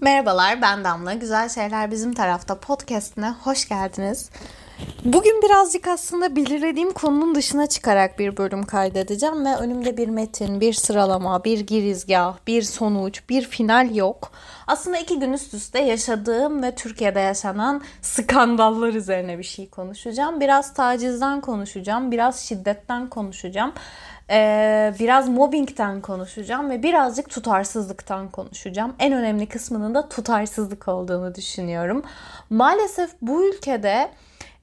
Merhabalar, ben Damla. Güzel Şeyler Bizim Tarafta podcastine hoş geldiniz. Bugün birazcık aslında belirlediğim konunun dışına çıkarak bir bölüm kaydedeceğim ve önümde bir metin, bir sıralama, bir girizgah, bir sonuç, bir final yok. Aslında 2 gün üst üste yaşadığım ve Türkiye'de yaşanan skandallar üzerine bir şey konuşacağım. Biraz tacizden konuşacağım, biraz şiddetten konuşacağım. Biraz mobbingten konuşacağım ve birazcık tutarsızlıktan konuşacağım. En önemli kısmının da tutarsızlık olduğunu düşünüyorum. Maalesef bu ülkede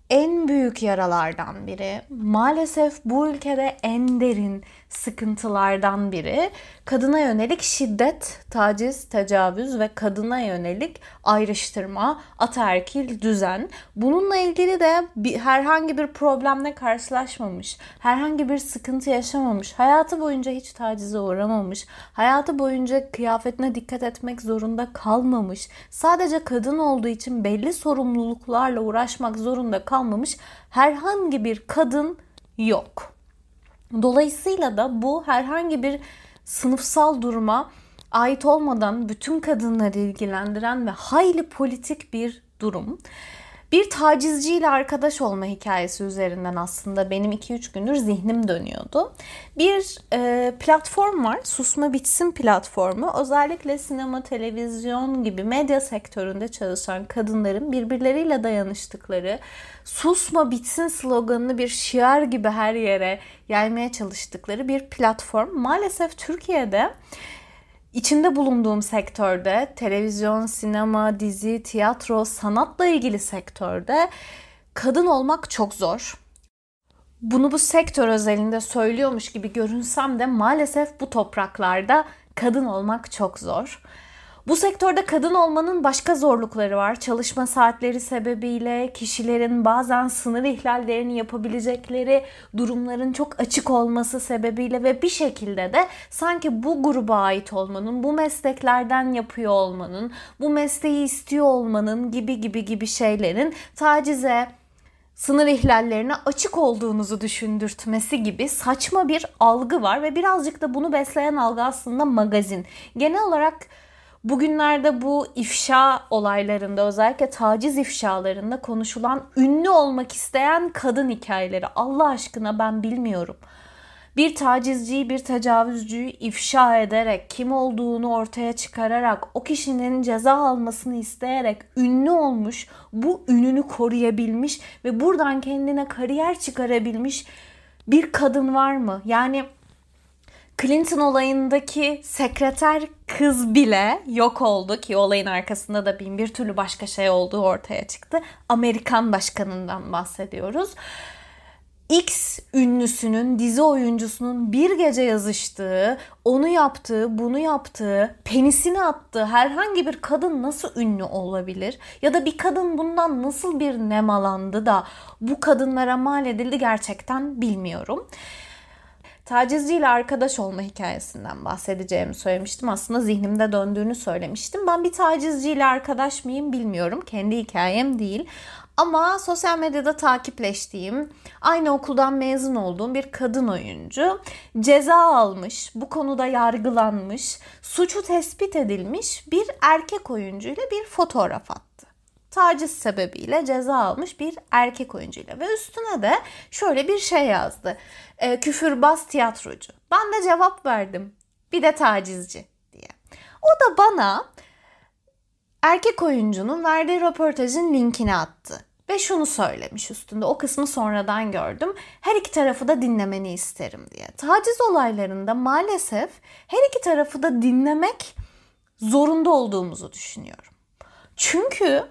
en büyük yaralardan biri, maalesef bu ülkede en derin sıkıntılardan biri kadına yönelik şiddet, taciz, tecavüz ve kadına yönelik ayrıştırma, ataerkil düzen. Bununla ilgili de herhangi bir problemle karşılaşmamış, herhangi bir sıkıntı yaşamamış, hayatı boyunca hiç tacize uğramamış, hayatı boyunca kıyafetine dikkat etmek zorunda kalmamış, sadece kadın olduğu için belli sorumluluklarla uğraşmak zorunda kalmamış herhangi bir kadın yok. Dolayısıyla da bu herhangi bir sınıfsal duruma ait olmadan bütün kadınları ilgilendiren ve hayli politik bir durum. Bir tacizciyle arkadaş olma hikayesi üzerinden aslında benim 2-3 gündür zihnim dönüyordu. Bir platform var, Susma Bitsin platformu. Özellikle sinema, televizyon gibi medya sektöründe çalışan kadınların birbirleriyle dayanıştıkları, Susma Bitsin sloganını bir şiar gibi her yere yaymaya çalıştıkları bir platform. Maalesef Türkiye'de İçinde bulunduğum sektörde, televizyon, sinema, dizi, tiyatro, sanatla ilgili sektörde kadın olmak çok zor. Bunu bu sektör özelinde söylüyormuş gibi görünsem de maalesef bu topraklarda kadın olmak çok zor. Bu sektörde kadın olmanın başka zorlukları var. Çalışma saatleri sebebiyle kişilerin bazen sınır ihlallerini yapabilecekleri durumların çok açık olması sebebiyle ve bir şekilde de sanki bu gruba ait olmanın, bu mesleklerden yapıyor olmanın, bu mesleği istiyor olmanın gibi şeylerin tacize, sınır ihlallerine açık olduğunuzu düşündürtmesi gibi saçma bir algı var ve birazcık da bunu besleyen algı aslında magazin. Genel olarak bugünlerde bu ifşa olaylarında, özellikle taciz ifşalarında konuşulan ünlü olmak isteyen kadın hikayeleri. Allah aşkına ben bilmiyorum. Bir tacizciyi, bir tecavüzcüyü ifşa ederek, kim olduğunu ortaya çıkararak, o kişinin ceza almasını isteyerek ünlü olmuş, bu ününü koruyabilmiş ve buradan kendine kariyer çıkarabilmiş bir kadın var mı? Yani Clinton olayındaki sekreter kız bile yok oldu ki olayın arkasında da bin bir türlü başka şey olduğu ortaya çıktı. Amerikan başkanından bahsediyoruz. X ünlüsünün, dizi oyuncusunun bir gece yazıştığı, onu yaptığı, bunu yaptığı, penisini attığı herhangi bir kadın nasıl ünlü olabilir? Ya da bir kadın bundan nasıl bir nemalandı da bu kadınlara mal edildi gerçekten bilmiyorum. Tacizciyle arkadaş olma hikayesinden bahsedeceğimi söylemiştim. Aslında zihnimde döndüğünü söylemiştim. Ben bir tacizciyle arkadaş mıyım bilmiyorum. Kendi hikayem değil. Ama sosyal medyada takipleştiğim, aynı okuldan mezun olduğum bir kadın oyuncu ceza almış, bu konuda yargılanmış, suçu tespit edilmiş bir erkek oyuncuyla bir fotoğraf attı. Taciz sebebiyle ceza almış bir erkek oyuncuyla ve üstüne de şöyle bir şey yazdı. Küfürbaz tiyatrocu. Ben de cevap verdim. Bir de tacizci diye. O da bana erkek oyuncunun verdiği röportajın linkini attı. Ve şunu söylemiş üstünde. O kısmı sonradan gördüm. Her iki tarafı da dinlemeni isterim diye. Taciz olaylarında maalesef her iki tarafı da dinlemek zorunda olduğumuzu düşünüyorum. Çünkü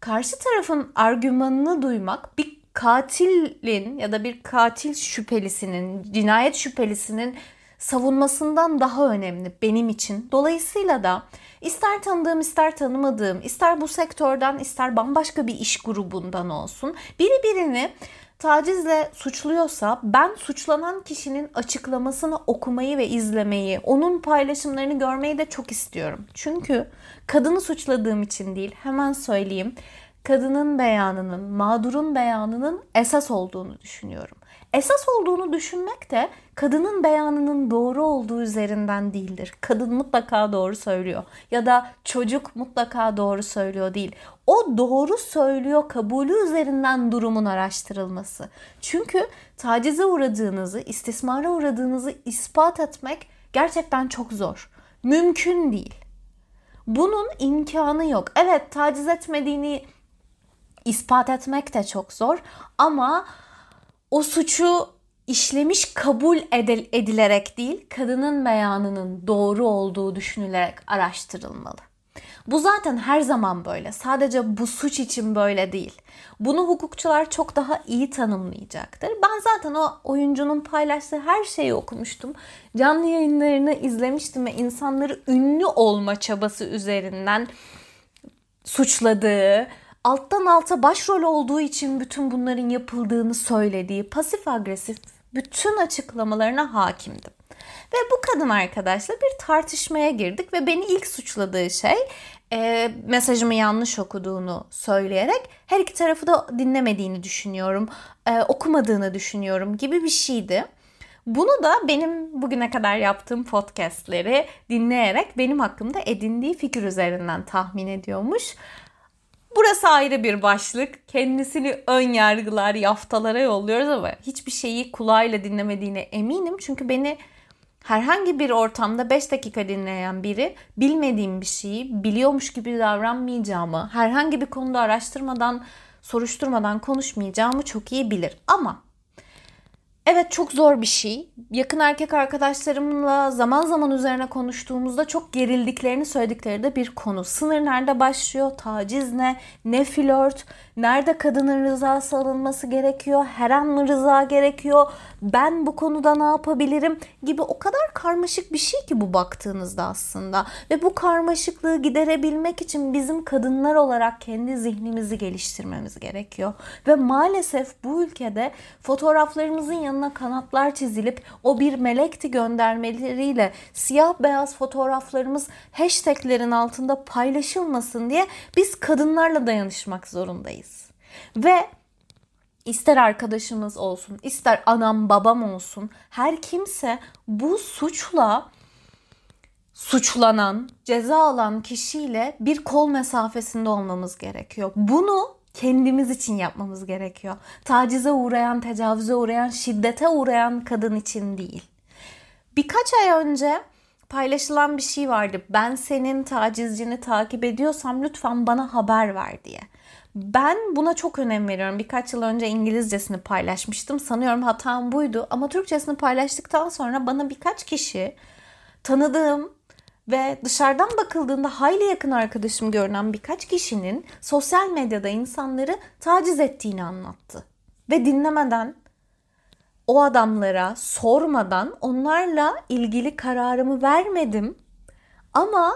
karşı tarafın argümanını duymak bir katilin ya da bir katil şüphelisinin, cinayet şüphelisinin savunmasından daha önemli benim için. Dolayısıyla da ister tanıdığım, ister tanımadığım, ister bu sektörden, ister bambaşka bir iş grubundan olsun, biri birini tacizle suçluyorsa ben suçlanan kişinin açıklamasını okumayı ve izlemeyi, onun paylaşımlarını görmeyi de çok istiyorum. Çünkü kadını suçladığım için değil, hemen söyleyeyim. kadının beyanının, mağdurun beyanının esas olduğunu düşünüyorum. Esas olduğunu düşünmek de kadının beyanının doğru olduğu üzerinden değildir. Kadın mutlaka doğru söylüyor ya da çocuk mutlaka doğru söylüyor değil. O doğru söylüyor kabulü üzerinden durumun araştırılması. Çünkü tacize uğradığınızı, istismara uğradığınızı ispat etmek gerçekten çok zor. Mümkün değil. Bunun imkanı yok. Evet, taciz etmediğini ispat etmek de çok zor ama o suçu işlemiş kabul edilerek değil, kadının beyanının doğru olduğu düşünülerek araştırılmalı. Bu zaten her zaman böyle. Sadece bu suç için böyle değil. Bunu hukukçular çok daha iyi tanımlayacaktır. Ben zaten o oyuncunun paylaştığı her şeyi okumuştum. Canlı yayınlarını izlemiştim ve insanları ünlü olma çabası üzerinden suçladığı, alttan alta başrol olduğu için bütün bunların yapıldığını söylediği pasif agresif bütün açıklamalarına hakimdim. Ve bu kadın arkadaşla bir tartışmaya girdik ve beni ilk suçladığı şey mesajımı yanlış okuduğunu söyleyerek her iki tarafı da dinlemediğini düşünüyorum, okumadığını düşünüyorum gibi bir şeydi. Bunu da benim bugüne kadar yaptığım podcastleri dinleyerek benim hakkımda edindiği fikir üzerinden tahmin ediyormuş. Burası ayrı bir başlık. Kendisini ön yargılar, yaftalara yolluyoruz ama hiçbir şeyi kulağıyla dinlemediğine eminim. Çünkü beni herhangi bir ortamda 5 dakika dinleyen biri bilmediğim bir şeyi biliyormuş gibi davranmayacağımı, herhangi bir konuda araştırmadan, soruşturmadan konuşmayacağımı çok iyi bilir. Ama evet, çok zor bir şey. Yakın erkek arkadaşlarımla zaman zaman üzerine konuştuğumuzda çok gerildiklerini söyledikleri de bir konu. Sınır nerede başlıyor? Taciz ne? Ne flört? Nerede kadının rızası alınması gerekiyor? Her an mı rıza gerekiyor? Ben bu konuda ne yapabilirim? Gibi o kadar karmaşık bir şey ki bu, baktığınızda aslında. Ve bu karmaşıklığı giderebilmek için bizim kadınlar olarak kendi zihnimizi geliştirmemiz gerekiyor. Ve maalesef bu ülkede fotoğraflarımızın yanına kanatlar çizilip o bir melekti göndermeleriyle siyah beyaz fotoğraflarımız hashtaglerin altında paylaşılmasın diye biz kadınlarla dayanışmak zorundayız. Ve ister arkadaşımız olsun, ister anam babam olsun, her kimse bu suçla suçlanan, ceza alan kişiyle bir kol mesafesinde olmamız gerekiyor. Bunu kendimiz için yapmamız gerekiyor. Tacize uğrayan, tecavüze uğrayan, şiddete uğrayan kadın için değil. Birkaç ay önce paylaşılan bir şey vardı. Ben senin tacizcini takip ediyorsam lütfen bana haber ver diye. Ben buna çok önem veriyorum. Birkaç yıl önce İngilizcesini paylaşmıştım. Sanıyorum hatam buydu. Ama Türkçesini paylaştıktan sonra bana birkaç kişi, tanıdığım ve dışarıdan bakıldığında hayli yakın arkadaşım görünen birkaç kişinin sosyal medyada insanları taciz ettiğini anlattı. Ve dinlemeden, o adamlara sormadan onlarla ilgili kararımı vermedim. Ama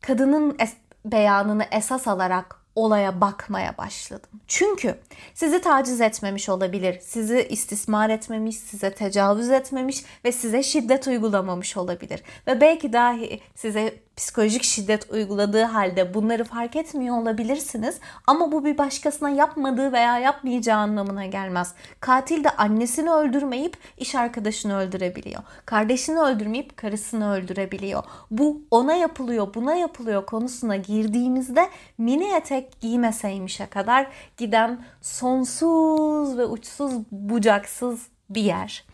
kadının beyanını esas alarak olaya bakmaya başladım. Çünkü sizi taciz etmemiş olabilir, sizi istismar etmemiş, size tecavüz etmemiş ve size şiddet uygulamamış olabilir. Ve belki dahi size psikolojik şiddet uyguladığı halde bunları fark etmiyor olabilirsiniz. Ama bu bir başkasına yapmadığı veya yapmayacağı anlamına gelmez. Katil de annesini öldürmeyip iş arkadaşını öldürebiliyor. Kardeşini öldürmeyip karısını öldürebiliyor. Bu ona yapılıyor, buna yapılıyor konusuna girdiğimizde mini etek giymeseymişe kadar giden sonsuz ve uçsuz bucaksız bir yer.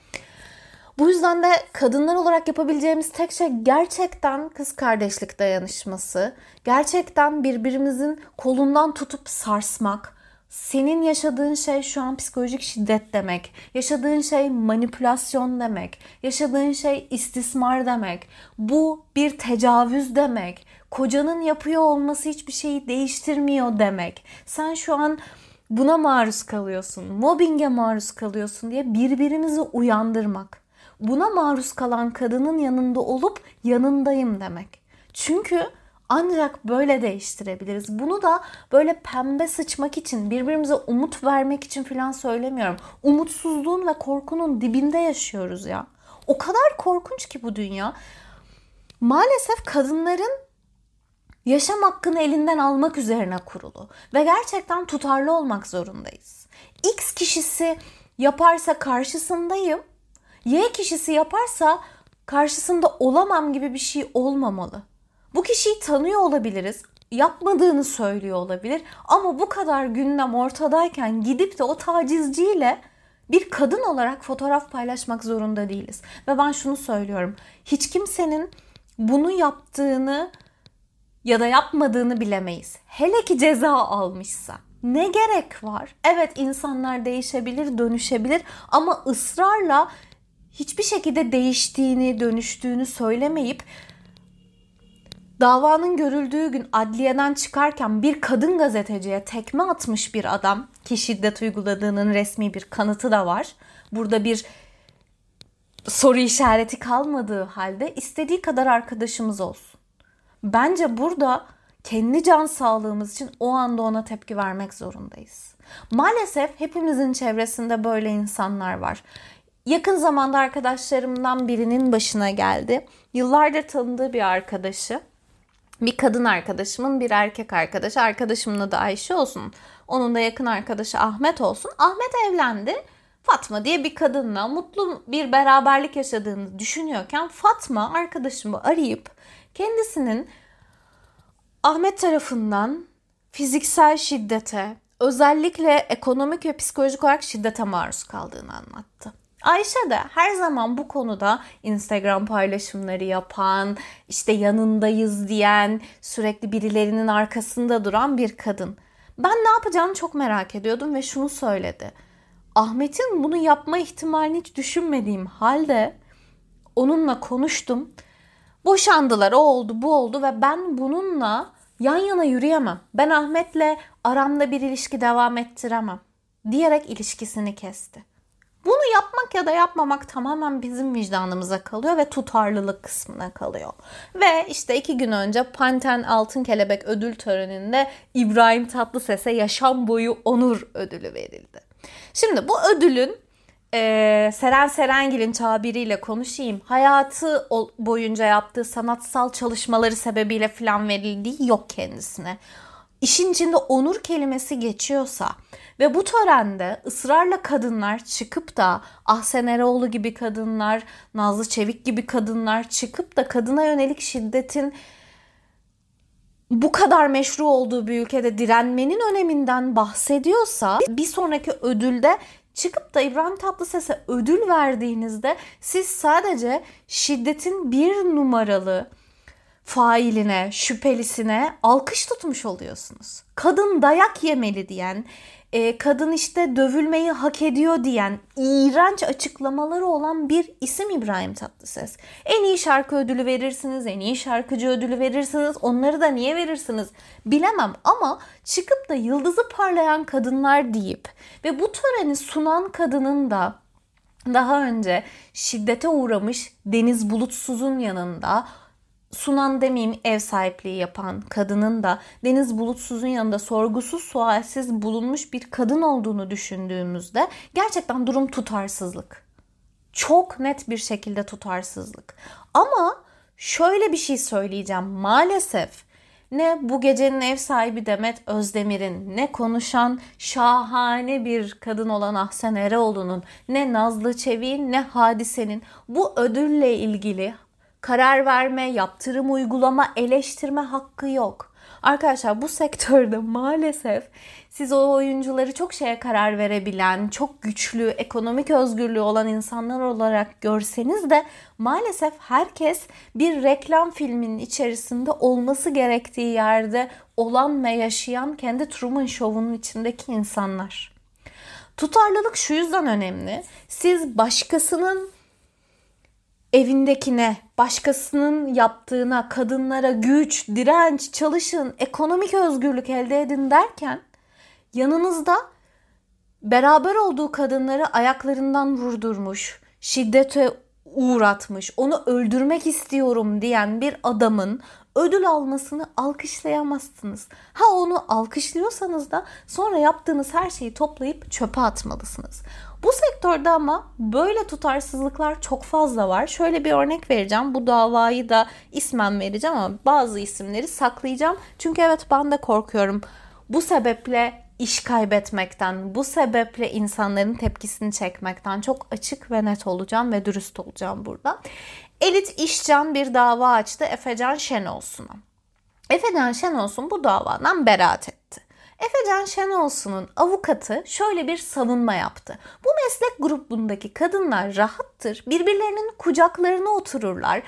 Bu yüzden de kadınlar olarak yapabileceğimiz tek şey gerçekten kız kardeşlik dayanışması, gerçekten birbirimizin kolundan tutup sarsmak. Senin yaşadığın şey şu an psikolojik şiddet demek, yaşadığın şey manipülasyon demek, yaşadığın şey istismar demek, bu bir tecavüz demek, kocanın yapıyor olması hiçbir şeyi değiştirmiyor demek. Sen şu an buna maruz kalıyorsun, mobbinge maruz kalıyorsun diye birbirimizi uyandırmak. Buna maruz kalan kadının yanında olup yanındayım demek. Çünkü ancak böyle değiştirebiliriz. Bunu da böyle pembe sıçmak için, birbirimize umut vermek için falan söylemiyorum. Umutsuzluğun ve korkunun dibinde yaşıyoruz ya. O kadar korkunç ki bu dünya. Maalesef kadınların yaşam hakkını elinden almak üzerine kurulu ve gerçekten tutarlı olmak zorundayız. X kişisi yaparsa karşısındayım, Y kişisi yaparsa karşısında olamam gibi bir şey olmamalı. Bu kişiyi tanıyor olabiliriz, yapmadığını söylüyor olabilir ama bu kadar gündem ortadayken gidip de o tacizciyle bir kadın olarak fotoğraf paylaşmak zorunda değiliz. Ve ben şunu söylüyorum, hiç kimsenin bunu yaptığını ya da yapmadığını bilemeyiz. Hele ki ceza almışsa. Ne gerek var? Evet, insanlar değişebilir, dönüşebilir ama ısrarla hiçbir şekilde değiştiğini, dönüştüğünü söylemeyip davanın görüldüğü gün adliyeden çıkarken bir kadın gazeteciye tekme atmış bir adam ki şiddet uyguladığının resmi bir kanıtı da var. Burada bir soru işareti kalmadığı halde istediği kadar arkadaşımız olsun. Bence burada kendi can sağlığımız için o anda ona tepki vermek zorundayız. Maalesef hepimizin çevresinde böyle insanlar var. Yakın zamanda arkadaşlarımdan birinin başına geldi. Yıllardır tanıdığı bir arkadaşı, bir kadın arkadaşımın bir erkek arkadaşı, arkadaşımın adı Ayşe olsun, onun da yakın arkadaşı Ahmet olsun. Ahmet evlendi. Fatma diye bir kadınla mutlu bir beraberlik yaşadığını düşünüyorken Fatma arkadaşımı arayıp kendisinin Ahmet tarafından fiziksel şiddete, özellikle ekonomik ve psikolojik olarak şiddete maruz kaldığını anlattı. Ayşe de her zaman bu konuda Instagram paylaşımları yapan, işte yanındayız diyen, sürekli birilerinin arkasında duran bir kadın. Ben ne yapacağını çok merak ediyordum ve şunu söyledi. Ahmet'in bunu yapma ihtimalini hiç düşünmediğim halde onunla konuştum. Boşandılar, o oldu, bu oldu ve ben bununla yan yana yürüyemem. Ben Ahmet'le aramda bir ilişki devam ettiremem diyerek ilişkisini kesti. Bunu yapmak ya da yapmamak tamamen bizim vicdanımıza kalıyor ve tutarlılık kısmına kalıyor. Ve işte 2 gün önce Panten Altın Kelebek ödül töreninde İbrahim Tatlıses'e yaşam boyu onur ödülü verildi. Şimdi bu ödülün Seren Serengil'in tabiriyle konuşayım. Hayatı boyunca yaptığı sanatsal çalışmaları sebebiyle falan verildiği yok kendisine. İşin içinde onur kelimesi geçiyorsa ve bu törende ısrarla kadınlar çıkıp da Ahsen Eroğlu gibi kadınlar, Nazlı Çevik gibi kadınlar çıkıp da kadına yönelik şiddetin bu kadar meşru olduğu bir ülkede direnmenin öneminden bahsediyorsa bir sonraki ödülde çıkıp da İbrahim Tatlıses'e ödül verdiğinizde siz sadece şiddetin 1 numaralı failine, şüphelisine alkış tutmuş oluyorsunuz. Kadın dayak yemeli diyen, kadın işte dövülmeyi hak ediyor diyen, iğrenç açıklamaları olan bir isim İbrahim Tatlıses. En iyi şarkı ödülü verirsiniz, en iyi şarkıcı ödülü verirsiniz. Onları da niye verirsiniz bilemem ama çıkıp da yıldızı parlayan kadınlar deyip ve bu töreni sunan kadının da daha önce şiddete uğramış Deniz Bulutsuz'un yanında sunan demeyeyim, ev sahipliği yapan kadının da Deniz Bulutsuz'un yanında sorgusuz sualsiz bulunmuş bir kadın olduğunu düşündüğümüzde gerçekten durum tutarsızlık. Çok net bir şekilde tutarsızlık. Ama şöyle bir şey söyleyeceğim. Maalesef ne bu gecenin ev sahibi Demet Özdemir'in, ne konuşan şahane bir kadın olan Ahsen Eroğlu'nun, ne Nazlı Çevik'in, ne Hadise'nin bu ödülle ilgili karar verme, yaptırım uygulama, eleştirme hakkı yok. Arkadaşlar bu sektörde maalesef siz o oyuncuları çok şeye karar verebilen, çok güçlü, ekonomik özgürlüğü olan insanlar olarak görseniz de maalesef herkes bir reklam filminin içerisinde olması gerektiği yerde olan ve yaşayan kendi Truman Show'unun içindeki insanlar. Tutarlılık şu yüzden önemli. Siz başkasının evindekine, başkasının yaptığına, kadınlara güç, direnç, çalışın, ekonomik özgürlük elde edin derken yanınızda beraber olduğu kadınları ayaklarından vurdurmuş, şiddete uğratmış, onu öldürmek istiyorum diyen bir adamın ödül almasını alkışlayamazsınız. Ha onu alkışlıyorsanız da sonra yaptığınız her şeyi toplayıp çöpe atmalısınız. Bu sektörde ama böyle tutarsızlıklar çok fazla var. Şöyle bir örnek vereceğim. Bu davayı da ismen vereceğim ama bazı isimleri saklayacağım. Çünkü evet ben de korkuyorum. Bu sebeple iş kaybetmekten, bu sebeple insanların tepkisini çekmekten çok açık ve net olacağım ve dürüst olacağım burada. Elit İşcan bir dava açtı Efecan Şenolsun'a. Efecan Şenolsun bu davadan beraat etti. Efecan Şenolsun'un avukatı şöyle bir savunma yaptı. Bu meslek grubundaki kadınlar rahattır, birbirlerinin kucaklarına otururlar.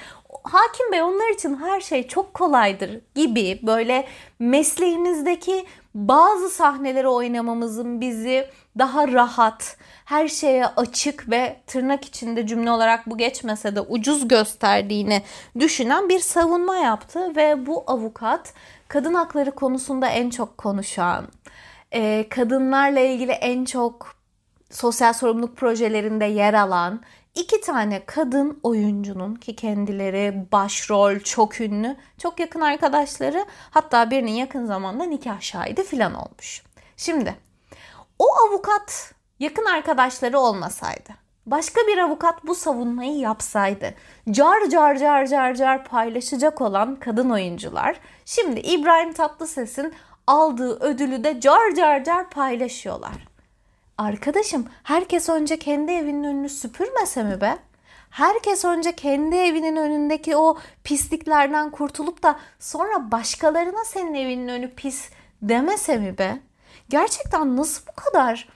Hakim Bey onlar için her şey çok kolaydır gibi böyle mesleğimizdeki bazı sahneleri oynamamızın bizi daha rahat, her şeye açık ve tırnak içinde cümle olarak bu geçmese de ucuz gösterdiğini düşünen bir savunma yaptı ve bu avukat kadın hakları konusunda en çok konuşan, kadınlarla ilgili en çok sosyal sorumluluk projelerinde yer alan 2 tane kadın oyuncunun ki kendileri başrol, çok ünlü, çok yakın arkadaşları, hatta birinin yakın zamanda nikah şahidi falan olmuş. Şimdi o avukat yakın arkadaşları olmasaydı, başka bir avukat bu savunmayı yapsaydı, car car paylaşacak olan kadın oyuncular, şimdi İbrahim Tatlıses'in aldığı ödülü de car car paylaşıyorlar. Arkadaşım herkes önce kendi evinin önünü süpürmese mi be? Herkes önce kendi evinin önündeki o pisliklerden kurtulup da sonra başkalarına senin evinin önü pis demese mi be? Gerçekten nasıl bu kadar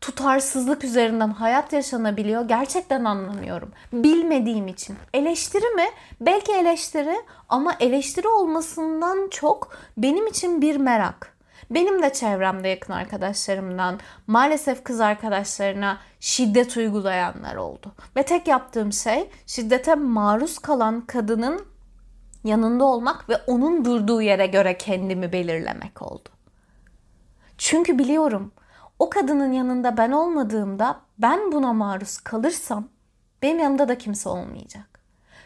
tutarsızlık üzerinden hayat yaşanabiliyor? Gerçekten anlamıyorum. Bilmediğim için. Eleştiri mi? Belki eleştiri ama eleştiri olmasından çok benim için bir merak. Benim de çevremde yakın arkadaşlarımdan maalesef kız arkadaşlarına şiddet uygulayanlar oldu. Ve tek yaptığım şey şiddete maruz kalan kadının yanında olmak ve onun durduğu yere göre kendimi belirlemek oldu. Çünkü biliyorum o kadının yanında ben olmadığımda ben buna maruz kalırsam benim yanımda da kimse olmayacak.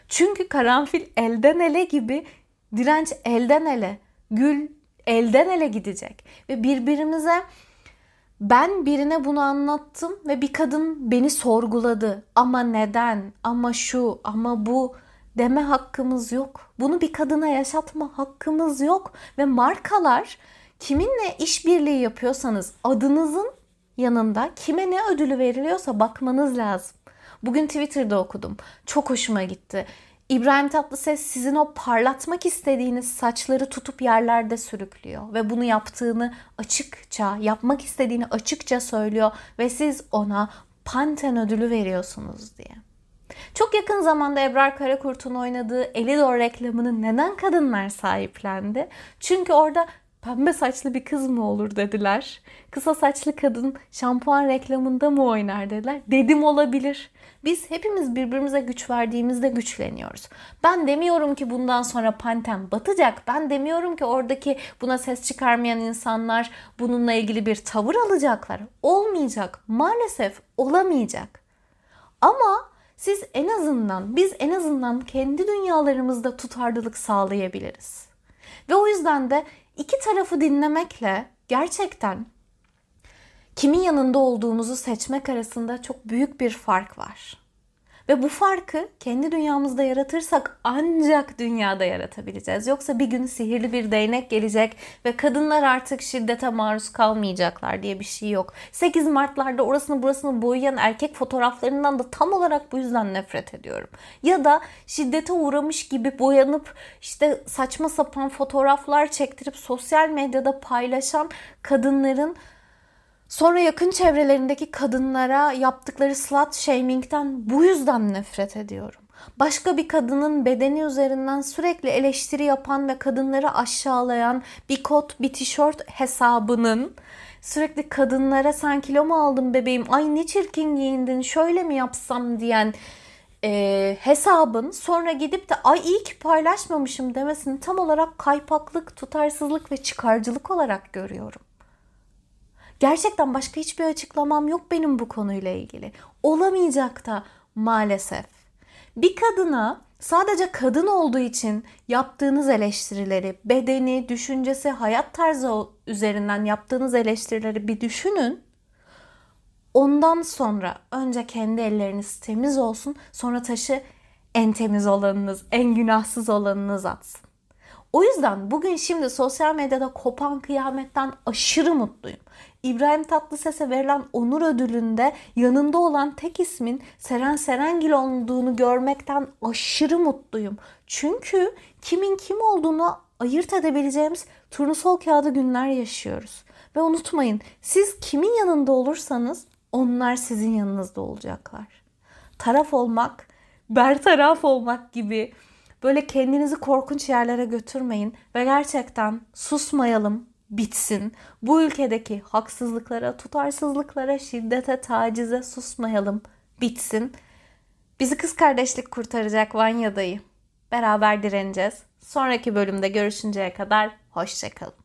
Çünkü karanfil elden ele gibi, direnç elden ele, gül elden ele gidecek ve birbirimize ben birine bunu anlattım ve bir kadın beni sorguladı ama neden, ama şu, ama bu deme hakkımız yok. Bunu bir kadına yaşatma hakkımız yok ve markalar kiminle işbirliği yapıyorsanız adınızın yanında kime ne ödülü veriliyorsa bakmanız lazım. Bugün Twitter'da okudum. Çok hoşuma gitti. İbrahim Tatlıses sizin o parlatmak istediğiniz saçları tutup yerlerde sürüklüyor ve bunu yaptığını açıkça, yapmak istediğini açıkça söylüyor ve siz ona Panten ödülü veriyorsunuz diye. Çok yakın zamanda Ebrar Karakurt'un oynadığı Elidor reklamını neden kadınlar sahiplendi? Çünkü orada pembe saçlı bir kız mı olur dediler. Kısa saçlı kadın şampuan reklamında mı oynar dediler. Dedim olabilir. Biz hepimiz birbirimize güç verdiğimizde güçleniyoruz. Ben demiyorum ki bundan sonra Panten batacak. Ben demiyorum ki oradaki buna ses çıkarmayan insanlar bununla ilgili bir tavır alacaklar. Olmayacak. Maalesef olamayacak. Ama biz en azından kendi dünyalarımızda tutarlılık sağlayabiliriz. Ve o yüzden de 2 tarafı dinlemekle gerçekten kimin yanında olduğumuzu seçmek arasında çok büyük bir fark var. Ve bu farkı kendi dünyamızda yaratırsak ancak dünyada yaratabileceğiz. Yoksa bir gün sihirli bir değnek gelecek ve kadınlar artık şiddete maruz kalmayacaklar diye bir şey yok. 8 Mart'larda orasını burasını boyayan erkek fotoğraflarından da tam olarak bu yüzden nefret ediyorum. Ya da şiddete uğramış gibi boyanıp işte saçma sapan fotoğraflar çektirip sosyal medyada paylaşan kadınların sonra yakın çevrelerindeki kadınlara yaptıkları slut shaming'den bu yüzden nefret ediyorum. Başka bir kadının bedeni üzerinden sürekli eleştiri yapan ve kadınları aşağılayan bir kot, bir tişört hesabının sürekli kadınlara sen kilo mu aldın bebeğim, ay ne çirkin giyindin, şöyle mi yapsam diyen hesabın sonra gidip de ay iyi ki paylaşmamışım demesini tam olarak kaypaklık, tutarsızlık ve çıkarcılık olarak görüyorum. Gerçekten başka hiçbir açıklamam yok benim bu konuyla ilgili. Olamayacak da maalesef. Bir kadına Sadece kadın olduğu için yaptığınız eleştirileri, bedeni, düşüncesi, hayat tarzı üzerinden yaptığınız eleştirileri bir düşünün. Ondan sonra önce kendi elleriniz temiz olsun, sonra taşı en temiz olanınız, en günahsız olanınız atsın. O yüzden bugün şimdi sosyal medyada kopan kıyametten aşırı mutluyum. İbrahim Tatlıses'e verilen onur ödülünde yanında olan tek ismin Seren Serengil olduğunu görmekten aşırı mutluyum. Çünkü kimin kim olduğunu ayırt edebileceğimiz turnusol kağıdı günler yaşıyoruz. Ve unutmayın, siz kimin yanında olursanız onlar sizin yanınızda olacaklar. Taraf olmak, bertaraf olmak gibi böyle kendinizi korkunç yerlere götürmeyin ve gerçekten susmayalım, bitsin. Bu ülkedeki haksızlıklara, tutarsızlıklara, şiddete, tacize susmayalım, bitsin. Bizi kız kardeşlik kurtaracak Vanya'dayı. Beraber direneceğiz. Sonraki bölümde görüşünceye kadar hoşça kalın.